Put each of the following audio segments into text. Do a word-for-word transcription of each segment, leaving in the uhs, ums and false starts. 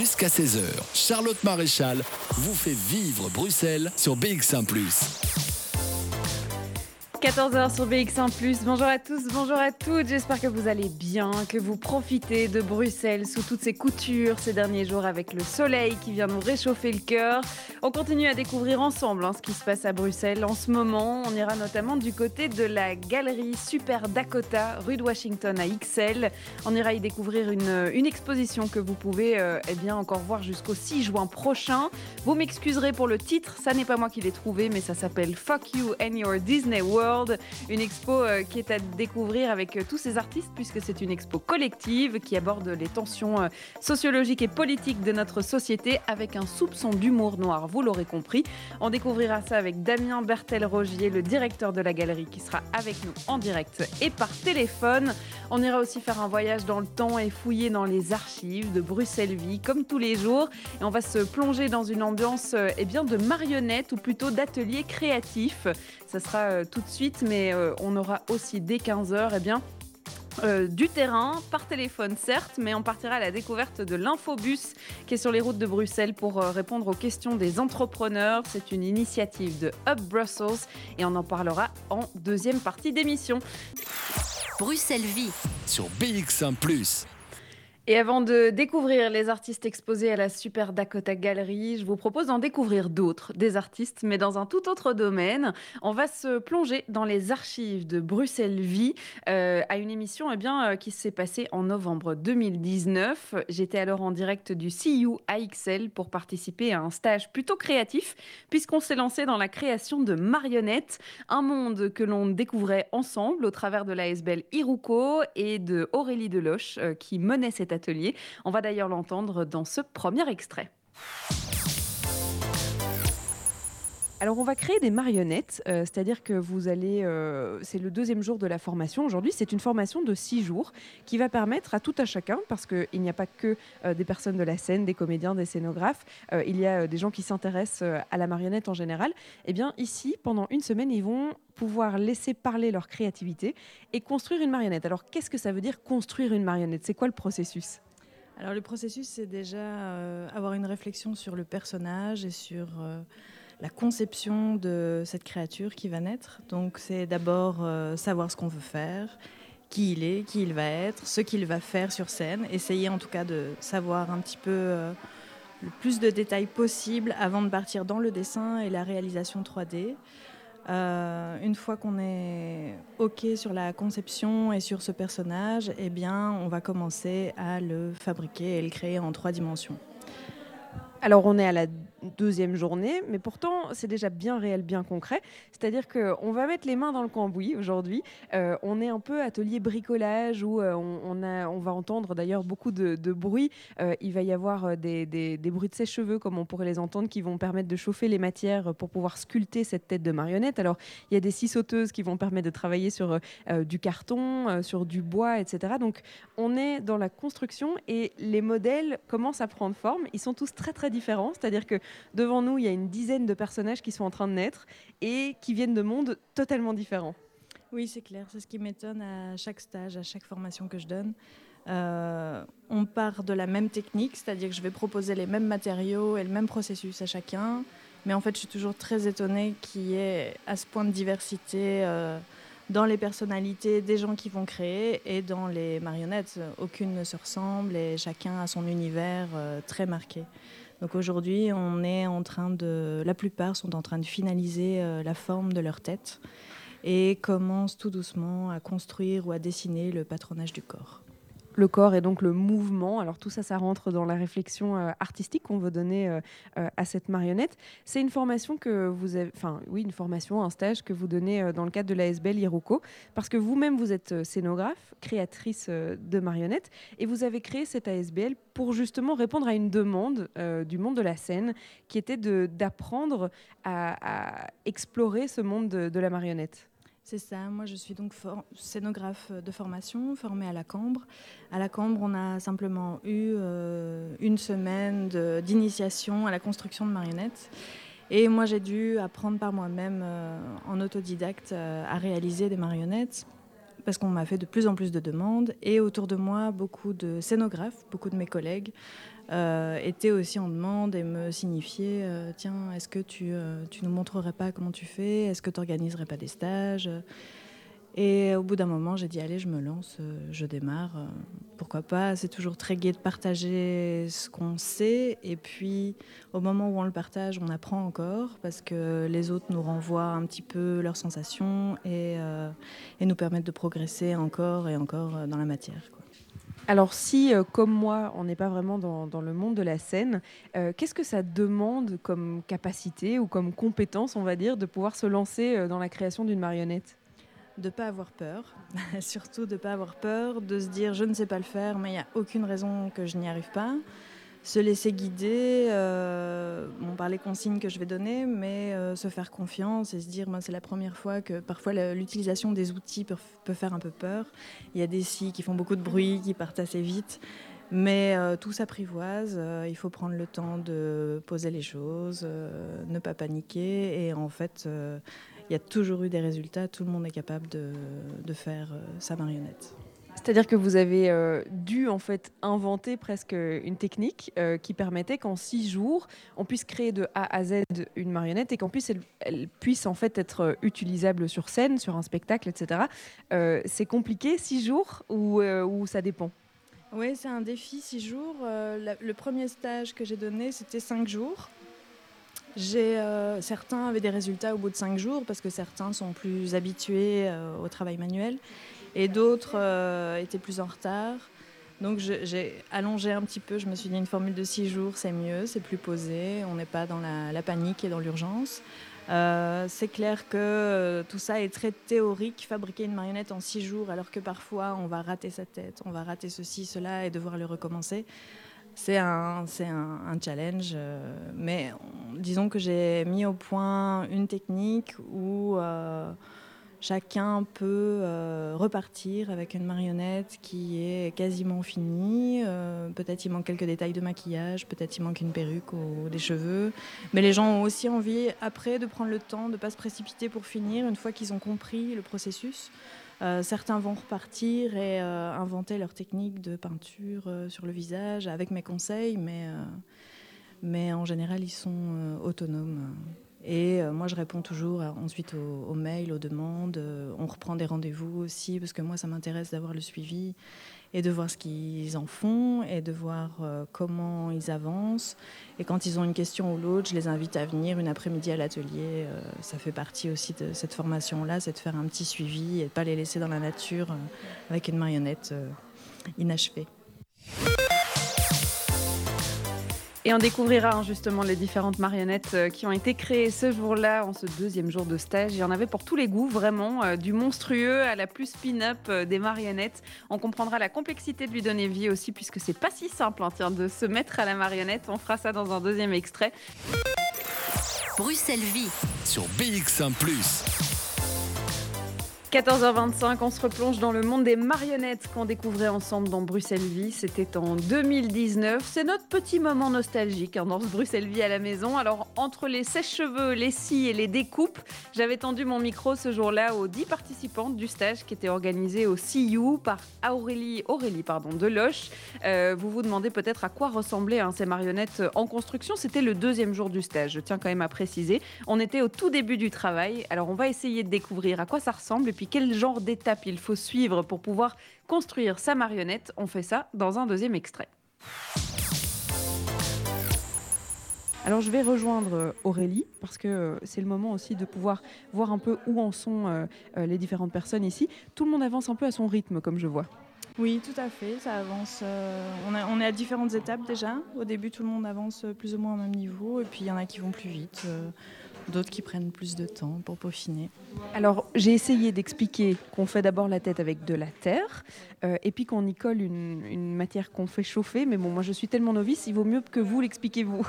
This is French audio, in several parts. jusqu'à seize heures. Charlotte Maréchal vous fait vivre Bruxelles sur B X un plus. quatorze heures sur B X un plus. Bonjour à tous, bonjour à toutes. J'espère que vous allez bien, que vous profitez de Bruxelles sous toutes ses coutures ces derniers jours avec le soleil qui vient nous réchauffer le cœur. On continue à découvrir ensemble hein, ce qui se passe à Bruxelles en ce moment. On ira notamment du côté de la galerie Super Dakota, rue de Washington à X L. On ira y découvrir une, une exposition que vous pouvez euh, eh bien encore voir jusqu'au six juin prochain. Vous m'excuserez pour le titre, ça n'est pas moi qui l'ai trouvé, mais ça s'appelle Fuck You and Your Disney World. Une expo qui est à découvrir avec tous ces artistes puisque c'est une expo collective qui aborde les tensions sociologiques et politiques de notre société avec un soupçon d'humour noir, vous l'aurez compris. On découvrira ça avec Damien Berthel-Rogier, le directeur de la galerie qui sera avec nous en direct et par téléphone. On ira aussi faire un voyage dans le temps et fouiller dans les archives de Bruxelles-Vie comme tous les jours. Et on va se plonger dans une ambiance eh bien, de marionnettes ou plutôt d'ateliers créatifs. Ça sera tout de suite. Mais euh, on aura aussi dès quinze heures eh bien, euh, du terrain, par téléphone certes, mais on partira à la découverte de l'infobus qui est sur les routes de Bruxelles pour euh, répondre aux questions des entrepreneurs. C'est une initiative de Hub Brussels et on en parlera en deuxième partie d'émission. Bruxelles-Vie sur B X un plus. Et avant de découvrir les artistes exposés à la Super Dakota Gallery, je vous propose d'en découvrir d'autres, des artistes, mais dans un tout autre domaine. On va se plonger dans les archives de Bruxelles-Vie euh, à une émission eh bien, euh, qui s'est passée en novembre deux mille dix-neuf. J'étais alors en direct du C U A X L pour participer à un stage plutôt créatif, puisqu'on s'est lancé dans la création de marionnettes, un monde que l'on découvrait ensemble au travers de l'A S B L Iruko et de Aurélie Deloche euh, qui menait cette atelier. On va d'ailleurs l'entendre dans ce premier extrait. Alors on va créer des marionnettes, euh, c'est-à-dire que vous allez, euh, c'est le deuxième jour de la formation aujourd'hui, c'est une formation de six jours qui va permettre à tout à chacun, parce qu'il n'y a pas que euh, des personnes de la scène, des comédiens, des scénographes, euh, il y a euh, des gens qui s'intéressent euh, à la marionnette en général, et bien ici pendant une semaine ils vont pouvoir laisser parler leur créativité et construire une marionnette. Alors qu'est-ce que ça veut dire construire une marionnette? C'est quoi le processus? Alors le processus c'est déjà euh, avoir une réflexion sur le personnage et sur... Euh... la conception de cette créature qui va naître. Donc c'est d'abord euh, savoir ce qu'on veut faire, qui il est, qui il va être, ce qu'il va faire sur scène, essayer en tout cas de savoir un petit peu euh, le plus de détails possible avant de partir dans le dessin et la réalisation trois D. Euh, une fois qu'on est OK sur la conception et sur ce personnage, eh bien on va commencer à le fabriquer et le créer en trois dimensions. Alors on est à la deuxième journée, mais pourtant c'est déjà bien réel, bien concret, c'est-à-dire qu'on va mettre les mains dans le cambouis aujourd'hui, euh, on est un peu atelier bricolage où euh, on, on, a, on va entendre d'ailleurs beaucoup de, de bruit, euh, il va y avoir des, des, des bruits de sèche-cheveux comme on pourrait les entendre qui vont permettre de chauffer les matières pour pouvoir sculpter cette tête de marionnette. Alors il y a des scies sauteuses qui vont permettre de travailler sur euh, du carton, euh, sur du bois, et cetera. Donc on est dans la construction et les modèles commencent à prendre forme, ils sont tous très très différents, c'est-à-dire que devant nous, il y a une dizaine de personnages qui sont en train de naître et qui viennent de mondes totalement différents. Oui, c'est clair, c'est ce qui m'étonne à chaque stage, à chaque formation que je donne. Euh, on part de la même technique, c'est-à-dire que je vais proposer les mêmes matériaux et le même processus à chacun, mais en fait, je suis toujours très étonnée qu'il y ait à ce point de diversité euh, dans les personnalités des gens qui vont créer et dans les marionnettes. Aucune ne se ressemble et chacun a son univers euh, très marqué. Donc aujourd'hui, on est en train de, la plupart sont en train de finaliser la forme de leur tête et commencent tout doucement à construire ou à dessiner le patronage du corps. Le corps et donc le mouvement. Alors tout ça, ça rentre dans la réflexion euh, artistique qu'on veut donner euh, euh, à cette marionnette. C'est une formation que vous avez, enfin oui, une formation, un stage que vous donnez euh, dans le cadre de l'A S B L Iruko, parce que vous-même vous êtes scénographe, créatrice euh, de marionnettes, et vous avez créé cette A S B L pour justement répondre à une demande euh, du monde de la scène, qui était de d'apprendre à, à explorer ce monde de, de la marionnette. C'est ça, moi je suis donc for- scénographe de formation, formée à la Cambre. À la Cambre, on a simplement eu euh, une semaine de, d'initiation à la construction de marionnettes. Et moi j'ai dû apprendre par moi-même, euh, en autodidacte, euh, à réaliser des marionnettes, parce qu'on m'a fait de plus en plus de demandes. Et autour de moi, beaucoup de scénographes, beaucoup de mes collègues euh, était aussi en demande et me signifiait euh, « Tiens, est-ce que tu, euh, tu nous montrerais pas comment tu fais ? Est-ce que tu n'organiserais pas des stages ?» Et au bout d'un moment, j'ai dit « Allez, je me lance, je démarre. Euh, pourquoi pas ?» C'est toujours très gai de partager ce qu'on sait. Et puis, au moment où on le partage, on apprend encore parce que les autres nous renvoient un petit peu leurs sensations et, euh, et nous permettent de progresser encore et encore dans la matière, quoi. Alors si, euh, comme moi, on n'est pas vraiment dans, dans le monde de la scène, euh, qu'est-ce que ça demande comme capacité ou comme compétence, on va dire, de pouvoir se lancer euh, dans la création d'une marionnette ? De ne pas avoir peur, surtout de ne pas avoir peur, de se dire je ne sais pas le faire, mais il n'y a aucune raison que je n'y arrive pas. Se laisser guider, euh, bon, par les consignes que je vais donner, mais euh, se faire confiance et se dire ben, c'est la première fois que parfois la, l'utilisation des outils peut, peut faire un peu peur. Il y a des scies qui font beaucoup de bruit, qui partent assez vite, mais euh, tout s'apprivoise. Euh, il faut prendre le temps de poser les choses, euh, ne pas paniquer. Et en fait, euh, il y a toujours eu des résultats. Tout le monde est capable de, de faire euh, sa marionnette. C'est-à-dire que vous avez euh, dû en fait inventer presque une technique euh, qui permettait qu'en six jours, on puisse créer de A à Z une marionnette et qu'en plus elle, elle puisse en fait être utilisable sur scène, sur un spectacle, et cetera. Euh, c'est compliqué six jours ou euh, ça dépend ? Oui, c'est un défi six jours. Euh, la, le premier stage que j'ai donné, c'était cinq jours. J'ai, euh, certains avaient des résultats au bout de cinq jours parce que certains sont plus habitués euh, au travail manuel. Et d'autres euh, étaient plus en retard. Donc je, j'ai allongé un petit peu. Je me suis dit une formule de six jours, c'est mieux, c'est plus posé. On n'est pas dans la, la panique et dans l'urgence. Euh, c'est clair que euh, tout ça est très théorique. Fabriquer une marionnette en six jours, alors que parfois on va rater sa tête, on va rater ceci, cela et devoir le recommencer. C'est un, c'est un, un challenge. Euh, mais on, disons que j'ai mis au point une technique où... Euh, Chacun peut euh, repartir avec une marionnette qui est quasiment finie. Euh, peut-être il manque quelques détails de maquillage, peut-être il manque une perruque ou, ou des cheveux. Mais les gens ont aussi envie, après, de prendre le temps, de ne pas se précipiter pour finir. Une fois qu'ils ont compris le processus, euh, certains vont repartir et euh, inventer leur technique de peinture euh, sur le visage, avec mes conseils. Mais, euh, mais en général, ils sont euh, autonomes. Et euh, moi, je réponds toujours à, ensuite aux, aux mails, aux demandes. Euh, on reprend des rendez-vous aussi, parce que moi, ça m'intéresse d'avoir le suivi et de voir ce qu'ils en font et de voir euh, comment ils avancent. Et quand ils ont une question ou l'autre, je les invite à venir une après-midi à l'atelier. Euh, ça fait partie aussi de cette formation-là, c'est de faire un petit suivi et de ne pas les laisser dans la nature euh, avec une marionnette euh, inachevée. Et on découvrira justement les différentes marionnettes qui ont été créées ce jour-là, en ce deuxième jour de stage. Il y en avait pour tous les goûts, vraiment, du monstrueux à la plus pin-up des marionnettes. On comprendra la complexité de lui donner vie aussi, puisque c'est pas si simple, hein, tiens, de se mettre à la marionnette. On fera ça dans un deuxième extrait. Bruxelles-Vie sur B X un plus. quatorze heures vingt-cinq, on se replonge dans le monde des marionnettes qu'on découvrait ensemble dans Bruxelles-Vie. C'était en deux mille dix-neuf. C'est notre petit moment nostalgique, hein, dans ce Bruxelles-Vie à la maison. Alors, entre les sèche-cheveux, les scies et les découpes, j'avais tendu mon micro ce jour-là aux dix participantes du stage qui était organisé au C U par Aurélie, Aurélie pardon, Deloche. Euh, vous vous demandez peut-être à quoi ressemblaient, hein, ces marionnettes en construction. C'était le deuxième jour du stage, je tiens quand même à préciser. On était au tout début du travail. Alors, on va essayer de découvrir à quoi ça ressemble. Puis quel genre d'étape il faut suivre pour pouvoir construire sa marionnette. On fait ça dans un deuxième extrait. Alors je vais rejoindre Aurélie parce que c'est le moment aussi de pouvoir voir un peu où en sont les différentes personnes ici. Tout le monde avance un peu à son rythme, comme je vois. Oui, tout à fait, ça avance. On, a, on est à différentes étapes déjà. Au début, tout le monde avance plus ou moins au même niveau et puis il y en a qui vont plus vite. D'autres qui prennent plus de temps pour peaufiner. Alors, j'ai essayé d'expliquer qu'on fait d'abord la tête avec de la terre euh, et puis qu'on y colle une, une matière qu'on fait chauffer. Mais bon, moi, je suis tellement novice, il vaut mieux que vous l'expliquiez vous.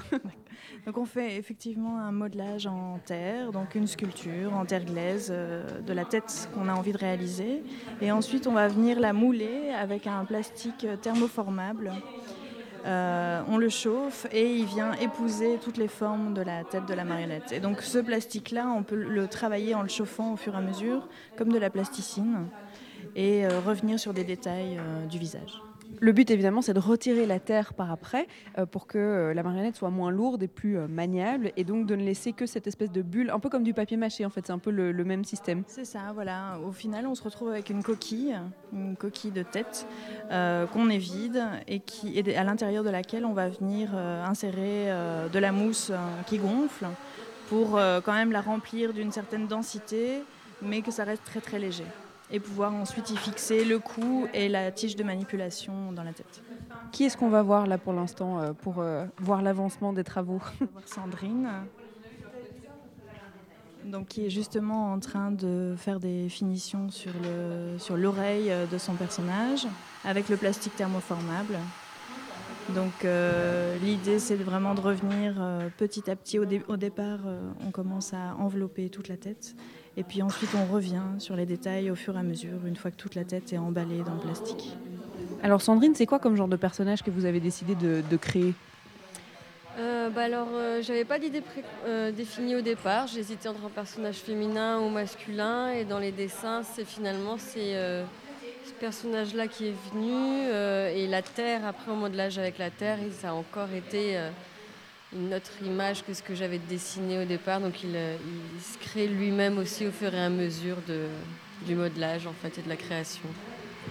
Donc, on fait effectivement un modelage en terre, donc une sculpture en terre glaise euh, de la tête qu'on a envie de réaliser. Et ensuite, on va venir la mouler avec un plastique thermoformable. Euh, on le chauffe et il vient épouser toutes les formes de la tête de la marionnette. Et donc ce plastique-là, on peut le travailler en le chauffant au fur et à mesure, comme de la plasticine, et euh, revenir sur des détails euh, du visage. Le but, évidemment, c'est de retirer la terre par après euh, pour que euh, la marionnette soit moins lourde et plus euh, maniable, et donc de ne laisser que cette espèce de bulle, un peu comme du papier mâché, en fait. C'est un peu le, le même système. C'est ça, voilà. Au final, on se retrouve avec une coquille, une coquille de tête euh, qu'on est vide et, qui, et à l'intérieur de laquelle on va venir euh, insérer euh, de la mousse euh, qui gonfle pour euh, quand même la remplir d'une certaine densité, mais que ça reste très très léger. Et pouvoir ensuite y fixer le cou et la tige de manipulation dans la tête. Qui est-ce qu'on va voir là pour l'instant pour voir l'avancement des travaux ? On va voir Sandrine, donc, qui est justement en train de faire des finitions sur, le, sur l'oreille de son personnage avec le plastique thermoformable. Donc euh, l'idée, c'est vraiment de revenir euh, petit à petit. Au, dé- au départ, euh, on commence à envelopper toute la tête. Et puis ensuite, on revient sur les détails au fur et à mesure, une fois que toute la tête est emballée dans le plastique. Alors Sandrine, c'est quoi comme genre de personnage que vous avez décidé de, de créer ? euh, bah Alors, euh, j'avais pas d'idée pré- euh, définie au départ. J'hésitais entre un personnage féminin ou masculin. Et dans les dessins, c'est finalement... c'est euh... personnage-là qui est venu euh, et la terre, après au modelage avec la terre, ça a encore été euh, une autre image que ce que j'avais dessiné au départ, donc il, il se crée lui-même aussi au fur et à mesure de, du modelage en fait et de la création.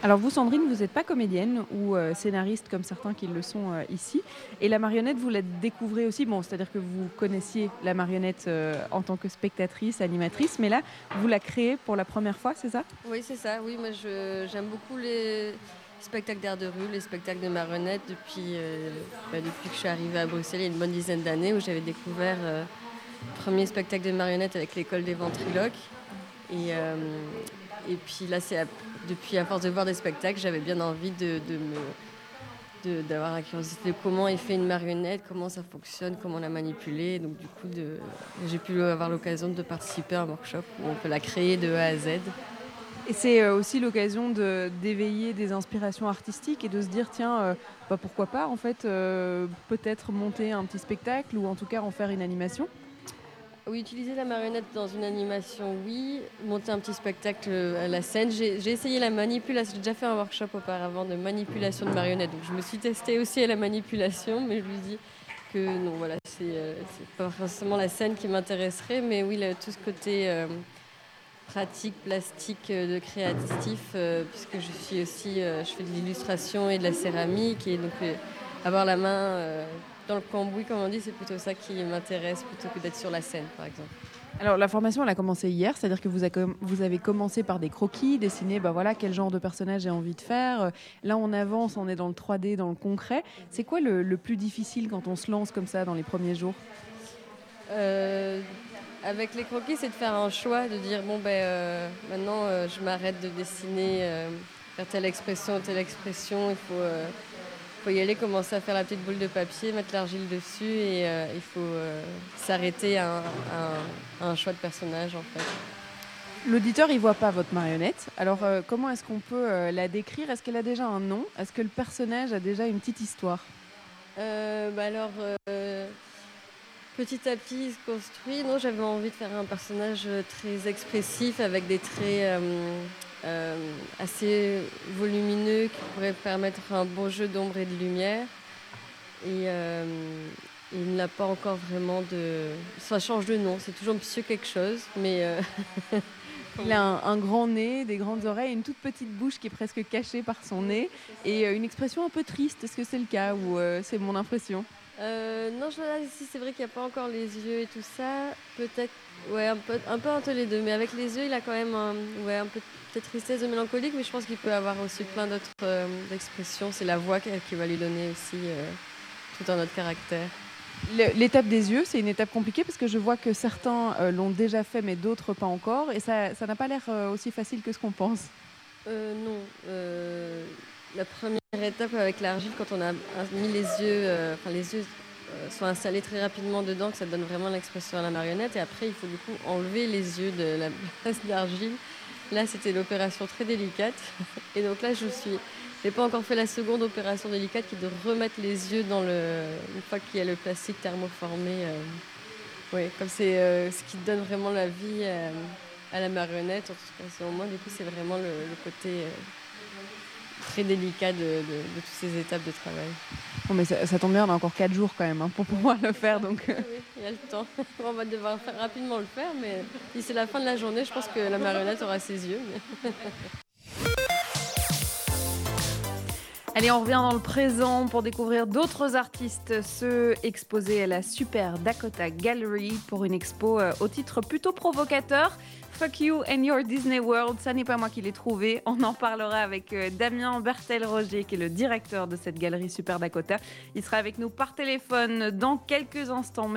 Alors vous Sandrine, vous n'êtes pas comédienne ou euh, scénariste comme certains qui le sont euh, ici, et la marionnette vous la découvrez aussi, bon, c'est-à-dire que vous connaissiez la marionnette euh, en tant que spectatrice, animatrice, mais là vous la créez pour la première fois, c'est ça ? Oui c'est ça, oui, moi je, j'aime beaucoup les spectacles d'art de rue, les spectacles de marionnettes depuis, euh, bah, depuis que je suis arrivée à Bruxelles il y a une bonne dizaine d'années, où j'avais découvert euh, le premier spectacle de marionnettes avec l'école des ventriloques, et, euh, et puis là c'est à... Depuis, à force de voir des spectacles, j'avais bien envie de, de me, de, d'avoir la curiosité de comment est fait une marionnette, comment ça fonctionne, comment la manipuler. Donc, du coup, de, j'ai pu avoir l'occasion de participer à un workshop où on peut la créer de A à Z. Et c'est aussi l'occasion de, d'éveiller des inspirations artistiques et de se dire, tiens, euh, bah pourquoi pas, en fait, euh, peut-être monter un petit spectacle ou en tout cas en faire une animation. Oui, utiliser la marionnette dans une animation, oui. Monter un petit spectacle à la scène. J'ai, j'ai essayé la manipulation. J'ai déjà fait un workshop auparavant de manipulation de marionnettes. Donc je me suis testée aussi à la manipulation, mais je lui dis que non, voilà, c'est, euh, c'est pas forcément la scène qui m'intéresserait. Mais oui, là, tout ce côté euh, pratique, plastique, euh, de créatif, euh, puisque je suis aussi, euh, je fais de l'illustration et de la céramique, et donc euh, avoir la main. Euh, Dans le cambouis, comme on dit, c'est plutôt ça qui m'intéresse, plutôt que d'être sur la scène, par exemple. Alors, la formation, elle a commencé hier, c'est-à-dire que vous, a, vous avez commencé par des croquis, dessiner bah, voilà, quel genre de personnage j'ai envie de faire. Là, on avance, on est dans le trois D, dans le concret. C'est quoi le, le plus difficile quand on se lance comme ça dans les premiers jours ? euh, Avec les croquis, c'est de faire un choix, de dire, bon, ben, euh, maintenant, euh, je m'arrête de dessiner, euh, faire telle expression, telle expression, il faut... Euh, Il faut y aller, commencer à faire la petite boule de papier, mettre l'argile dessus et euh, il faut euh, s'arrêter à un, à, un, à un choix de personnage en fait. L'auditeur, il ne voit pas votre marionnette. Alors euh, comment est-ce qu'on peut euh, la décrire ? Est-ce qu'elle a déjà un nom ? Est-ce que le personnage a déjà une petite histoire ? euh, bah Alors, euh, petit à petit, il se construit. Non, j'avais envie de faire un personnage très expressif avec des traits... Euh, Euh, assez volumineux qui pourrait permettre un bon jeu d'ombre et de lumière, et euh, il n'a pas encore vraiment de... ça change de nom, c'est toujours monsieur quelque chose, mais euh... il a un, un grand nez, des grandes oreilles, une toute petite bouche qui est presque cachée par son nez et une expression un peu triste. Est-ce que c'est le cas ou euh, c'est mon impression ? Euh, non, je, là, ici, c'est vrai qu'il n'y a pas encore les yeux et tout ça. Peut-être, ouais, un peu, un peu entre les deux. Mais avec les yeux, il a quand même un, ouais, un peu de tristesse, de mélancolique. Mais je pense qu'il peut avoir aussi plein d'autres euh, expressions. C'est la voix qui, qui va lui donner aussi euh, tout un autre caractère. Le, l'étape des yeux, c'est une étape compliquée parce que je vois que certains euh, l'ont déjà fait, mais d'autres pas encore. Et ça, ça n'a pas l'air euh, aussi facile que ce qu'on pense. Euh, non. Euh... La première étape avec l'argile, quand on a mis les yeux, euh, enfin les yeux euh, sont installés très rapidement dedans, que ça donne vraiment l'expression à la marionnette. Et après, il faut du coup enlever les yeux de la place d'argile. Là, c'était l'opération très délicate. Et donc là, je suis, j'ai pas encore fait la seconde opération délicate, qui est de remettre les yeux dans le, une fois qu'il y a le plastique thermoformé. Euh, oui, comme c'est euh, ce qui donne vraiment la vie euh, à la marionnette. En tout cas, c'est au moins, du coup, c'est vraiment le, le côté. Euh, très délicat de, de, de toutes ces étapes de travail. Bon, mais ça, ça tombe bien, on a encore quatre jours quand même hein, pour pouvoir le faire. Donc... Oui, il y a le temps. On va devoir rapidement le faire, mais si c'est la fin de la journée, je pense que la marionnette aura ses yeux. Mais... Allez, on revient dans le présent pour découvrir d'autres artistes, ceux exposés à la Super Dakota Gallery pour une expo euh, au titre plutôt provocateur. Fuck you and your Disney World, ça n'est pas moi qui l'ai trouvé. On en parlera avec euh, Damien Berthel-Rogier qui est le directeur de cette galerie Super Dakota. Il sera avec nous par téléphone dans quelques instants.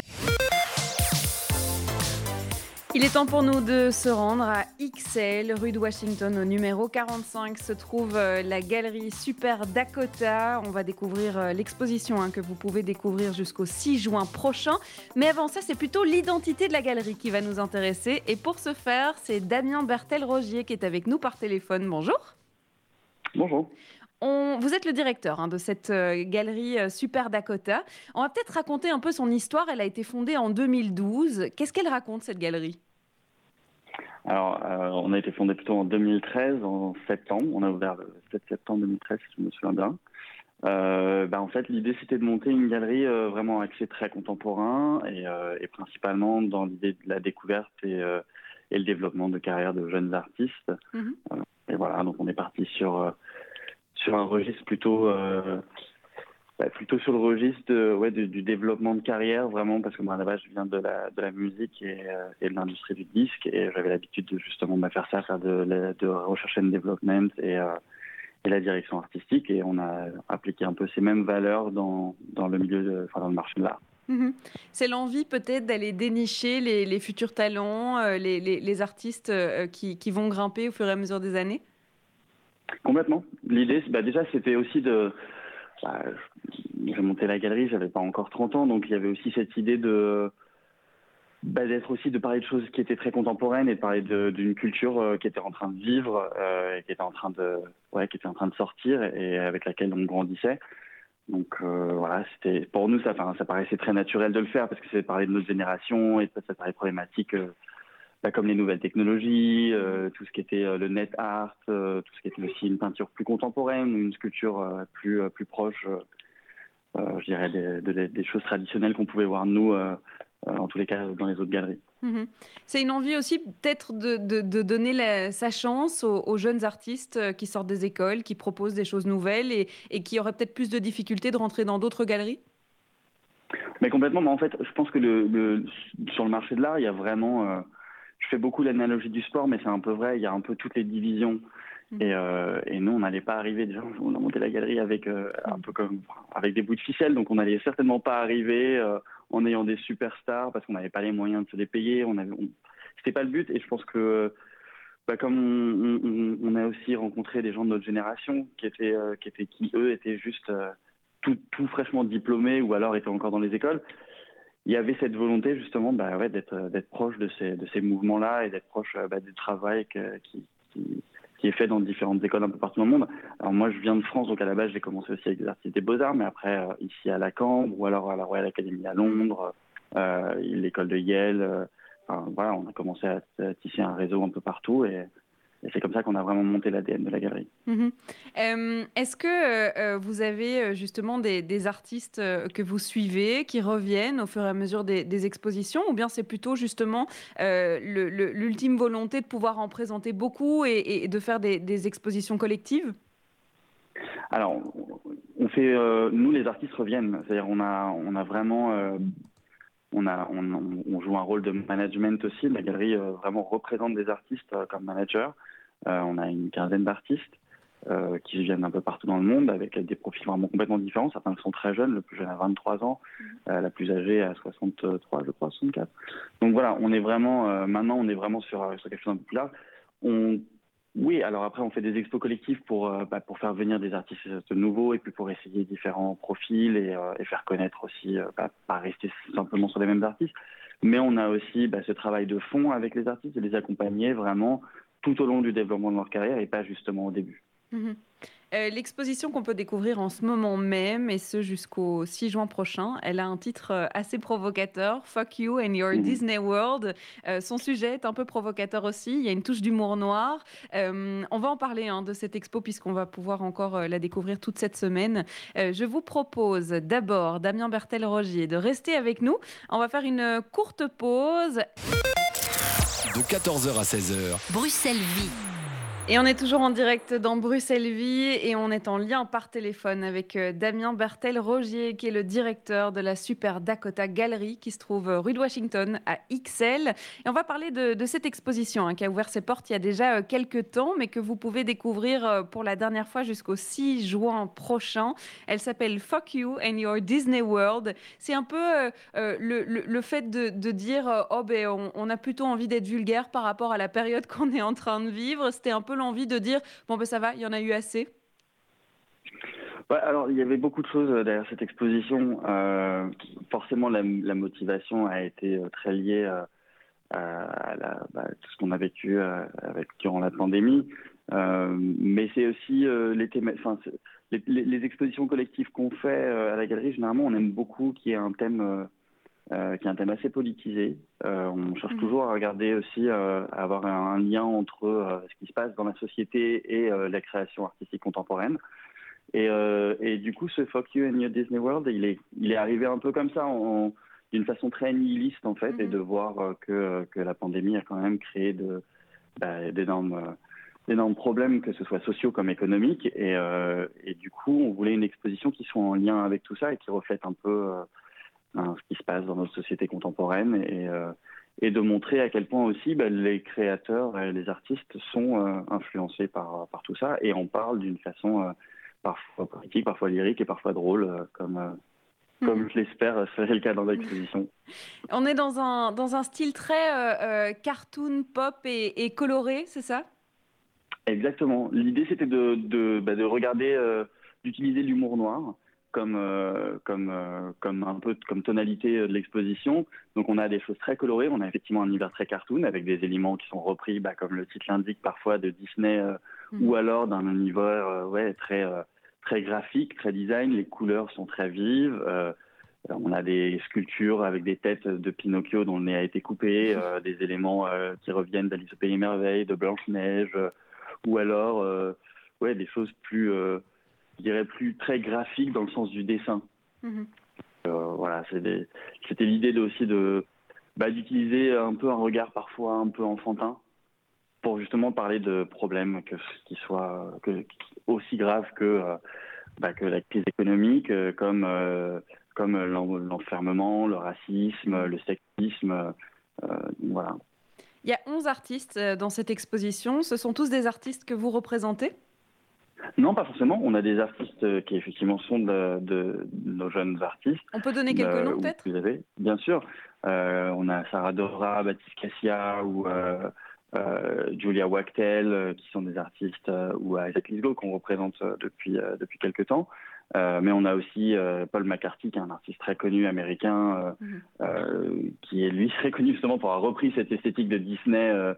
Il est temps pour nous de se rendre à X L, rue de Washington, au numéro quarante-cinq, se trouve la galerie Super Dakota. On va découvrir l'exposition hein, que vous pouvez découvrir jusqu'au six juin prochain. Mais avant ça, c'est plutôt l'identité de la galerie qui va nous intéresser. Et pour ce faire, c'est Damien Berthel-Rogier qui est avec nous par téléphone. Bonjour. Bonjour. On, vous êtes le directeur hein, de cette euh, galerie euh, Super Dakota. On va peut-être raconter un peu son histoire. Elle a été fondée en deux mille douze. Qu'est-ce qu'elle raconte, cette galerie ? Alors, euh, on a été fondé plutôt en deux mille treize, en septembre. On a ouvert le sept septembre deux mille treize, si je me souviens bien. Euh, bah, en fait, l'idée, c'était de monter une galerie euh, vraiment axée très contemporain et, euh, et principalement dans l'idée de la découverte et, euh, et le développement de carrières de jeunes artistes. Mmh. Euh, et voilà, donc on est parti sur... Euh, sur un registre plutôt, euh, bah plutôt sur le registre euh, ouais, du, du développement de carrière, vraiment, parce que moi, à la base, je viens de la, de la musique et, euh, et de l'industrie du disque, et j'avais l'habitude de justement de faire ça, faire de, de recherche and development et, euh, et la direction artistique, et on a appliqué un peu ces mêmes valeurs dans, dans, le, milieu de, enfin, dans le marché de l'art. Mmh. C'est l'envie peut-être d'aller dénicher les, les futurs talents, euh, les, les, les artistes euh, qui, qui vont grimper au fur et à mesure des années ? Complètement. L'idée, bah déjà, c'était aussi de... Bah, j'ai monté la galerie, j'avais pas encore trente ans, donc il y avait aussi cette idée de... Bah, d'être aussi, de parler de choses qui étaient très contemporaines et de parler de, d'une culture euh, qui était en train de vivre, euh, et qui était en train de, ouais, qui était en train de sortir et, et avec laquelle on grandissait. Donc euh, voilà, c'était... Pour nous, ça, ça paraissait très naturel de le faire parce que c'est de parler de notre génération et de, ça paraît problématique... Euh, comme les nouvelles technologies, euh, tout ce qui était euh, le net art, euh, tout ce qui était aussi une peinture plus contemporaine, une sculpture euh, plus, euh, plus proche, euh, je dirais, des, des, des choses traditionnelles qu'on pouvait voir, nous, euh, euh, en tous les cas, dans les autres galeries. Mmh. C'est une envie aussi, peut-être, de, de, de donner la, sa chance aux, aux jeunes artistes qui sortent des écoles, qui proposent des choses nouvelles et, et qui auraient peut-être plus de difficultés de rentrer dans d'autres galeries ? Mais complètement. Mais en fait, je pense que le, le, sur le marché de l'art, il y a vraiment... Euh, Je fais beaucoup l'analogie du sport, mais c'est un peu vrai. Il y a un peu toutes les divisions. Mmh. Et, euh, et nous, on n'allait pas arriver. Déjà, on a monté la galerie avec euh, un peu comme avec des bouts de ficelle, donc on n'allait certainement pas arriver euh, en ayant des superstars parce qu'on n'avait pas les moyens de se les payer. On avait, on... c'était pas le but. Et je pense que, bah, comme on, on, on a aussi rencontré des gens de notre génération qui étaient, euh, qui étaient, qui eux étaient juste euh, tout, tout fraîchement diplômés ou alors étaient encore dans les écoles. Il y avait cette volonté justement bah ouais, d'être, d'être proche de ces, de ces mouvements-là et d'être proche bah, du travail que, qui, qui, qui est fait dans différentes écoles un peu partout dans le monde. Alors moi, je viens de France, donc à la base, j'ai commencé aussi avec des artistes des Beaux-Arts, mais après, ici à la Cambre ou alors à la Royal Academy à Londres, euh, l'école de Yale, euh, enfin, voilà, on a commencé à tisser un réseau un peu partout et... Et c'est comme ça qu'on a vraiment monté l'A D N de la galerie. Mmh. Euh, est-ce que euh, vous avez justement des, des artistes que vous suivez qui reviennent au fur et à mesure des, des expositions, ou bien c'est plutôt justement euh, le, le, l'ultime volonté de pouvoir en présenter beaucoup et, et de faire des, des expositions collectives ? Alors, on fait, euh, nous les artistes reviennent, c'est-à-dire on a, on a vraiment... Euh, On, a, on, on joue un rôle de management aussi. La galerie euh, vraiment représente des artistes euh, comme manager. Euh, on a une quinzaine d'artistes euh, qui viennent un peu partout dans le monde avec des profils vraiment complètement différents. Certains sont très jeunes, le plus jeune a vingt-trois ans, euh, la plus âgée a soixante-trois, je crois, soixante-quatre. Donc voilà, on est vraiment, euh, maintenant on est vraiment sur, sur quelque chose d'un peu plus large. On... Oui, alors après on fait des expos collectives pour, euh, bah, pour faire venir des artistes nouveaux et puis pour essayer différents profils et, euh, et faire connaître aussi, euh, bah, pas rester simplement sur les mêmes artistes. Mais on a aussi bah, ce travail de fond avec les artistes, de les accompagner vraiment tout au long du développement de leur carrière et pas justement au début. Mmh. Euh, l'exposition qu'on peut découvrir en ce moment même, et ce jusqu'au six juin prochain, elle a un titre assez provocateur, « Fuck you and your mmh. Disney World euh, ». Son sujet est un peu provocateur aussi, il y a une touche d'humour noir. Euh, on va en parler hein, de cette expo, puisqu'on va pouvoir encore euh, la découvrir toute cette semaine. Euh, je vous propose d'abord, Damien Berthel-Rogier, de rester avec nous. On va faire une courte pause. De quatorze heures à seize heures, Bruxelles-Vie. Et on est toujours en direct dans Bruxelles-Vie et on est en lien par téléphone avec Damien Berthel-Rogier qui est le directeur de la Super Dakota Galerie qui se trouve rue de Washington à X L. Et on va parler de, de cette exposition hein, qui a ouvert ses portes il y a déjà quelques temps mais que vous pouvez découvrir pour la dernière fois jusqu'au six juin prochain. Elle s'appelle « Fuck you and your Disney World ». C'est un peu euh, le, le, le fait de, de dire « Oh ben on, on a plutôt envie d'être vulgaire par rapport à la période qu'on est en train de vivre ». C'était un peu l'envie de dire bon ben ça va, il y en a eu assez. Ouais, alors il y avait beaucoup de choses derrière cette exposition. Euh, qui, forcément la, la motivation a été très liée euh, à la, bah, tout ce qu'on a vécu euh, avec durant la pandémie, euh, mais c'est aussi euh, les, théma- c'est, les, les, les expositions collectives qu'on fait euh, à la galerie. Généralement, on aime beaucoup qu'il y ait un thème. Euh, Euh, qui est un thème assez politisé. Euh, on cherche mmh. toujours à regarder aussi, euh, à avoir un, un lien entre euh, ce qui se passe dans la société et euh, la création artistique contemporaine. Et, euh, et du coup, ce « Fuck you and your Disney World », il est, il est arrivé un peu comme ça, en, d'une façon très nihiliste en fait, mmh. et de voir euh, que, que la pandémie a quand même créé de, bah, d'énormes, euh, d'énormes problèmes, que ce soit sociaux comme économiques. Et, euh, et du coup, on voulait une exposition qui soit en lien avec tout ça et qui reflète un peu... Euh, ce qui se passe dans notre société contemporaine et, euh, et de montrer à quel point aussi bah, les créateurs et les artistes sont euh, influencés par, par tout ça et en parlent d'une façon euh, parfois politique, parfois lyrique et parfois drôle euh, comme... Euh Comme je l'espère, c'est le cas dans l'exposition. On est dans un, dans un style très euh, euh, cartoon, pop et, et coloré, c'est ça ? Exactement. L'idée, c'était de, de, bah, de regarder, euh, d'utiliser l'humour noir comme euh, comme euh, comme un peu comme tonalité de l'exposition. Donc on a des choses très colorées, on a effectivement un univers très cartoon avec des éléments qui sont repris bah, comme le titre l'indique parfois de Disney euh, mmh. ou alors d'un univers euh, ouais très euh, très graphique, très design, les couleurs sont très vives, euh, on a des sculptures avec des têtes de Pinocchio dont le nez a été coupé, euh, des éléments euh, qui reviennent d'Alice au Pays des Merveilles, de Blanche-Neige euh, ou alors euh, ouais des choses plus euh, je dirais plus très graphique dans le sens du dessin. Mmh. Euh, voilà, c'est des, c'était l'idée de, aussi de, bah, d'utiliser un peu un regard parfois un peu enfantin pour justement parler de problèmes que, qui soient que, aussi graves que, bah, que la crise économique, comme, euh, comme l'enfermement, le racisme, le sexisme, euh, voilà. Il y a onze artistes dans cette exposition. Ce sont tous des artistes que vous représentez ? Non, pas forcément. On a des artistes qui, effectivement, sont de, de, de nos jeunes artistes. On peut donner quelques euh, noms, peut-être ? Vous avez, bien sûr. Euh, on a Sarah Dora, Baptiste Cassia ou euh, euh, Julia Wachtel, euh, qui sont des artistes, euh, ou Isaac Lisgo, qu'on représente depuis, euh, depuis quelques temps. Euh, mais on a aussi euh, Paul McCarthy, qui est un artiste très connu américain, euh, mmh. euh, qui est, lui, très connu justement pour avoir repris cette esthétique de Disney euh,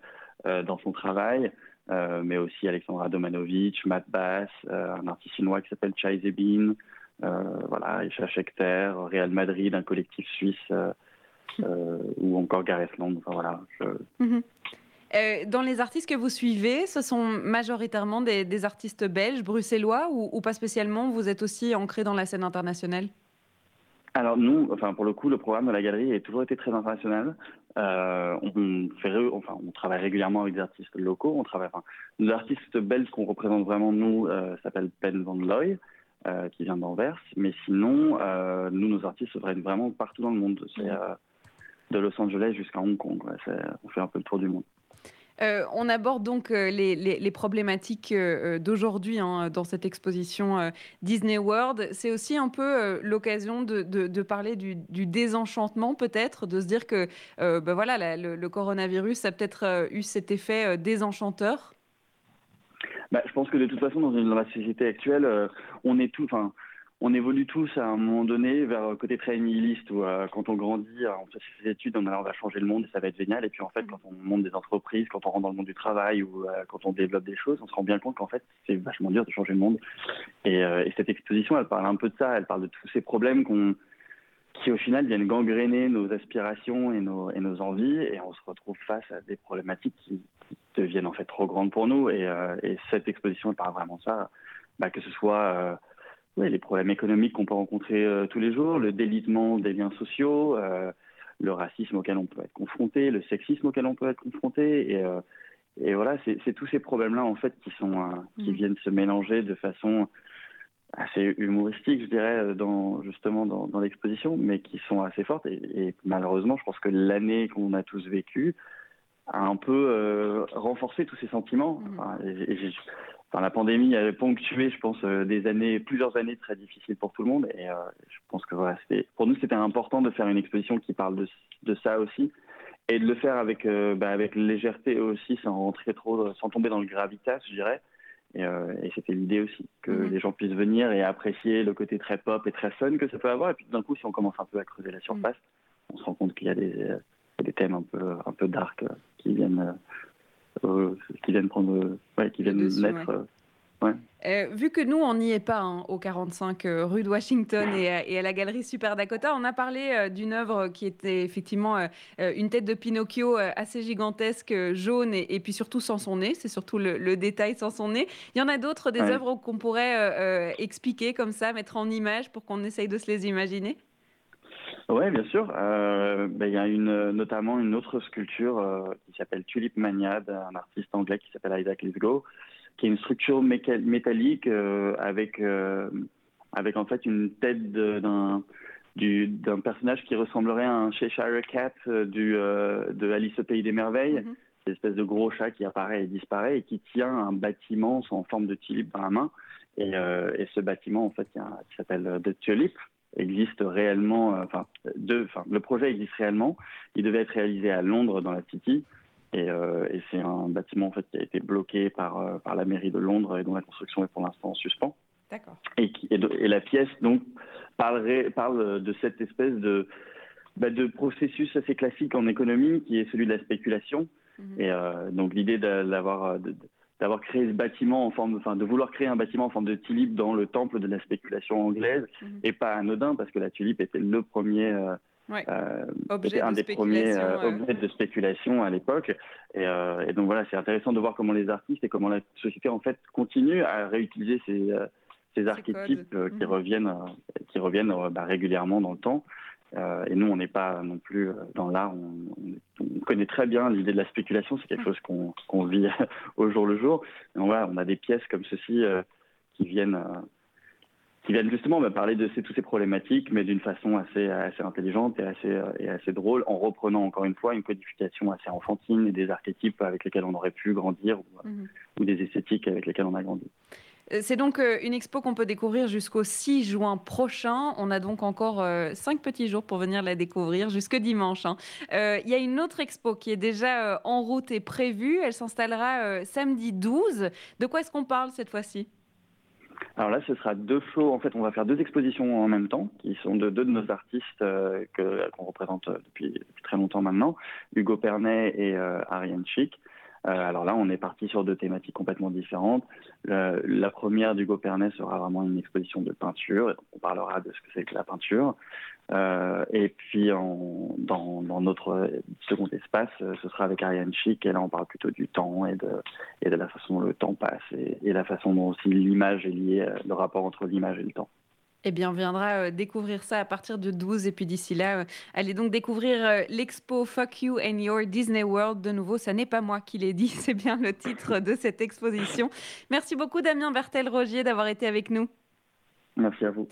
euh, dans son travail. Euh, mais aussi Alexandra Domanovic, Matt Bass, euh, un artiste chinois qui s'appelle Chai Zebin, euh, voilà, Isha Chekter, Real Madrid, un collectif suisse, euh, euh, ou encore Gareth Lang. Enfin, voilà, je... mm-hmm. euh, dans les artistes que vous suivez, ce sont majoritairement des, des artistes belges, bruxellois, ou, ou pas spécialement ? Vous êtes aussi ancré dans la scène internationale ? Alors nous, enfin pour le coup, le programme de la galerie a toujours été très international. Euh, on fait, enfin on travaille régulièrement avec des artistes locaux. On travaille, enfin, nos artistes belges qu'on représente vraiment nous euh, s'appelle Ben Van Looij, euh, qui vient d'Anvers. Mais sinon, euh, nous nos artistes se prennent vraiment partout dans le monde, c'est euh, de Los Angeles jusqu'à Hong Kong. Ouais, c'est, on fait un peu le tour du monde. Euh, on aborde donc euh, les, les, les problématiques euh, d'aujourd'hui hein, dans cette exposition euh, Disney World. C'est aussi un peu euh, l'occasion de, de, de parler du, du désenchantement peut-être, de se dire que euh, bah voilà, la, le, le coronavirus a peut-être euh, eu cet effet euh, désenchanteur. Bah, je pense que de toute façon, dans, dans la société actuelle, euh, on est tout... on évolue tous à un moment donné vers un côté très nihiliste où euh, quand on grandit, on fait ses études, on, on va changer le monde et ça va être génial. Et puis en fait, quand on monte des entreprises, quand on rentre dans le monde du travail ou euh, quand on développe des choses, on se rend bien compte qu'en fait, c'est vachement dur de changer le monde. Et, euh, et cette exposition, elle parle un peu de ça. Elle parle de tous ces problèmes qu'on, qui au final viennent gangréner nos aspirations et nos, et nos envies. Et on se retrouve face à des problématiques qui, qui deviennent en fait trop grandes pour nous. Et, euh, et cette exposition, elle parle vraiment de ça, bah, que ce soit... Euh, Oui, les problèmes économiques qu'on peut rencontrer euh, tous les jours, le délitement des liens sociaux, euh, le racisme auquel on peut être confronté, le sexisme auquel on peut être confronté. Et, euh, et voilà, c'est, c'est tous ces problèmes-là, en fait, qui, sont, euh, qui mmh. viennent se mélanger de façon assez humoristique, je dirais, dans, justement dans, dans l'exposition, mais qui sont assez fortes. Et, et malheureusement, je pense que l'année qu'on a tous vécue a un peu euh, renforcé tous ces sentiments. Mmh. Enfin, et, et, et, Enfin, la pandémie a ponctué, je pense, euh, des années, plusieurs années très difficiles pour tout le monde. Et euh, je pense que voilà, c'était, pour nous, c'était important de faire une exposition qui parle de, de ça aussi, et de le faire avec, euh, bah, avec légèreté aussi, sans rentrer trop, sans tomber dans le gravitas, je dirais. Et, euh, et c'était l'idée aussi, que mmh. les gens puissent venir et apprécier le côté très pop et très fun que ça peut avoir. Et puis d'un coup, si on commence un peu à creuser la surface, mmh. on se rend compte qu'il y a des, euh, des thèmes un peu, un peu dark euh, qui viennent. Euh, Euh, qui viennent prendre, euh, ouais, qui viennent dessus, mettre. Ouais. Euh, ouais. Euh, vu que nous, on n'y est pas, hein, au quarante-cinq euh, rue de Washington et, et à la galerie Super Dakota, on a parlé euh, d'une œuvre qui était effectivement euh, une tête de Pinocchio euh, assez gigantesque, euh, jaune et, et puis surtout sans son nez. C'est surtout le, le détail sans son nez. Il y en a d'autres, des ouais. œuvres qu'on pourrait euh, expliquer comme ça, mettre en image pour qu'on essaye de se les imaginer. Oui, bien sûr. Il euh, ben, y a une, notamment une autre sculpture euh, qui s'appelle Tulip Maniad, un artiste anglais qui s'appelle Isaac Lisgo, qui est une structure méca- métallique euh, avec, euh, avec en fait une tête de, d'un, du, d'un personnage qui ressemblerait à un Cheshire Cat euh, du, euh, de Alice au Pays des Merveilles. Mm-hmm. C'est une espèce de gros chat qui apparaît et disparaît et qui tient un bâtiment en forme de tulipe dans la main. Et, euh, et ce bâtiment, en fait, qui, a, qui s'appelle The Tulip, existe réellement, enfin, de, enfin, le projet existe réellement. Il devait être réalisé à Londres, dans la City, et, euh, et c'est un bâtiment en fait qui a été bloqué par euh, par la mairie de Londres et dont la construction est pour l'instant en suspens. D'accord. Et, qui, et, de, et la pièce donc parlerait, parle de cette espèce de bah, de processus assez classique en économie qui est celui de la spéculation. Mmh. Et euh, donc l'idée d'avoir de, de, d'avoir créé ce bâtiment en forme, enfin de vouloir créer un bâtiment en forme de tulipe dans le temple de la spéculation anglaise, mmh. et pas anodin parce que la tulipe était le premier, euh, ouais. euh, objet un de des premiers euh, euh... objets de spéculation à l'époque. Et, euh, et donc voilà, c'est intéressant de voir comment les artistes et comment la société en fait continue à réutiliser ces, euh, ces archétypes euh, mmh. qui reviennent, euh, qui reviennent euh, bah, régulièrement dans le temps. Euh, et nous, on n'est pas non plus dans l'art. On, on connaît très bien l'idée de la spéculation. C'est quelque chose qu'on, qu'on vit au jour le jour. Et on, voilà, on a des pièces comme ceci euh, qui viennent, euh, qui viennent justement bah, parler de ces, toutes ces problématiques, mais d'une façon assez, assez intelligente et assez, euh, et assez drôle, en reprenant encore une fois une codification assez enfantine et des archétypes avec lesquels on aurait pu grandir ou, mmh. ou des esthétiques avec lesquelles on a grandi. C'est donc une expo qu'on peut découvrir jusqu'au six juin prochain. On a donc encore cinq petits jours pour venir la découvrir, jusque dimanche. Il y a une autre expo qui est déjà en route et prévue. Elle s'installera samedi douze. De quoi est-ce qu'on parle cette fois-ci ? Alors là, ce sera deux shows. En fait, on va faire deux expositions en même temps, qui sont de deux de nos artistes euh, que, qu'on représente depuis, depuis très longtemps maintenant, Hugo Pernay et euh, Ariane Schick. Euh, alors là, on est parti sur deux thématiques complètement différentes. Le, la première d'Hugo Pernay sera vraiment une exposition de peinture. On parlera de ce que c'est que la peinture. Euh, et puis, en, dans, dans notre second espace, ce sera avec Ariane Schick. Et là, on parle plutôt du temps et de, et de la façon dont le temps passe et, et la façon dont aussi l'image est liée, le rapport entre l'image et le temps. Eh bien, on viendra découvrir ça à partir de douze. Et puis d'ici là, allez donc découvrir l'expo Fuck You and Your Disney World. De nouveau, ça n'est pas moi qui l'ai dit, c'est bien le titre de cette exposition. Merci beaucoup Damien Berthel-Rogier d'avoir été avec nous. Merci à vous.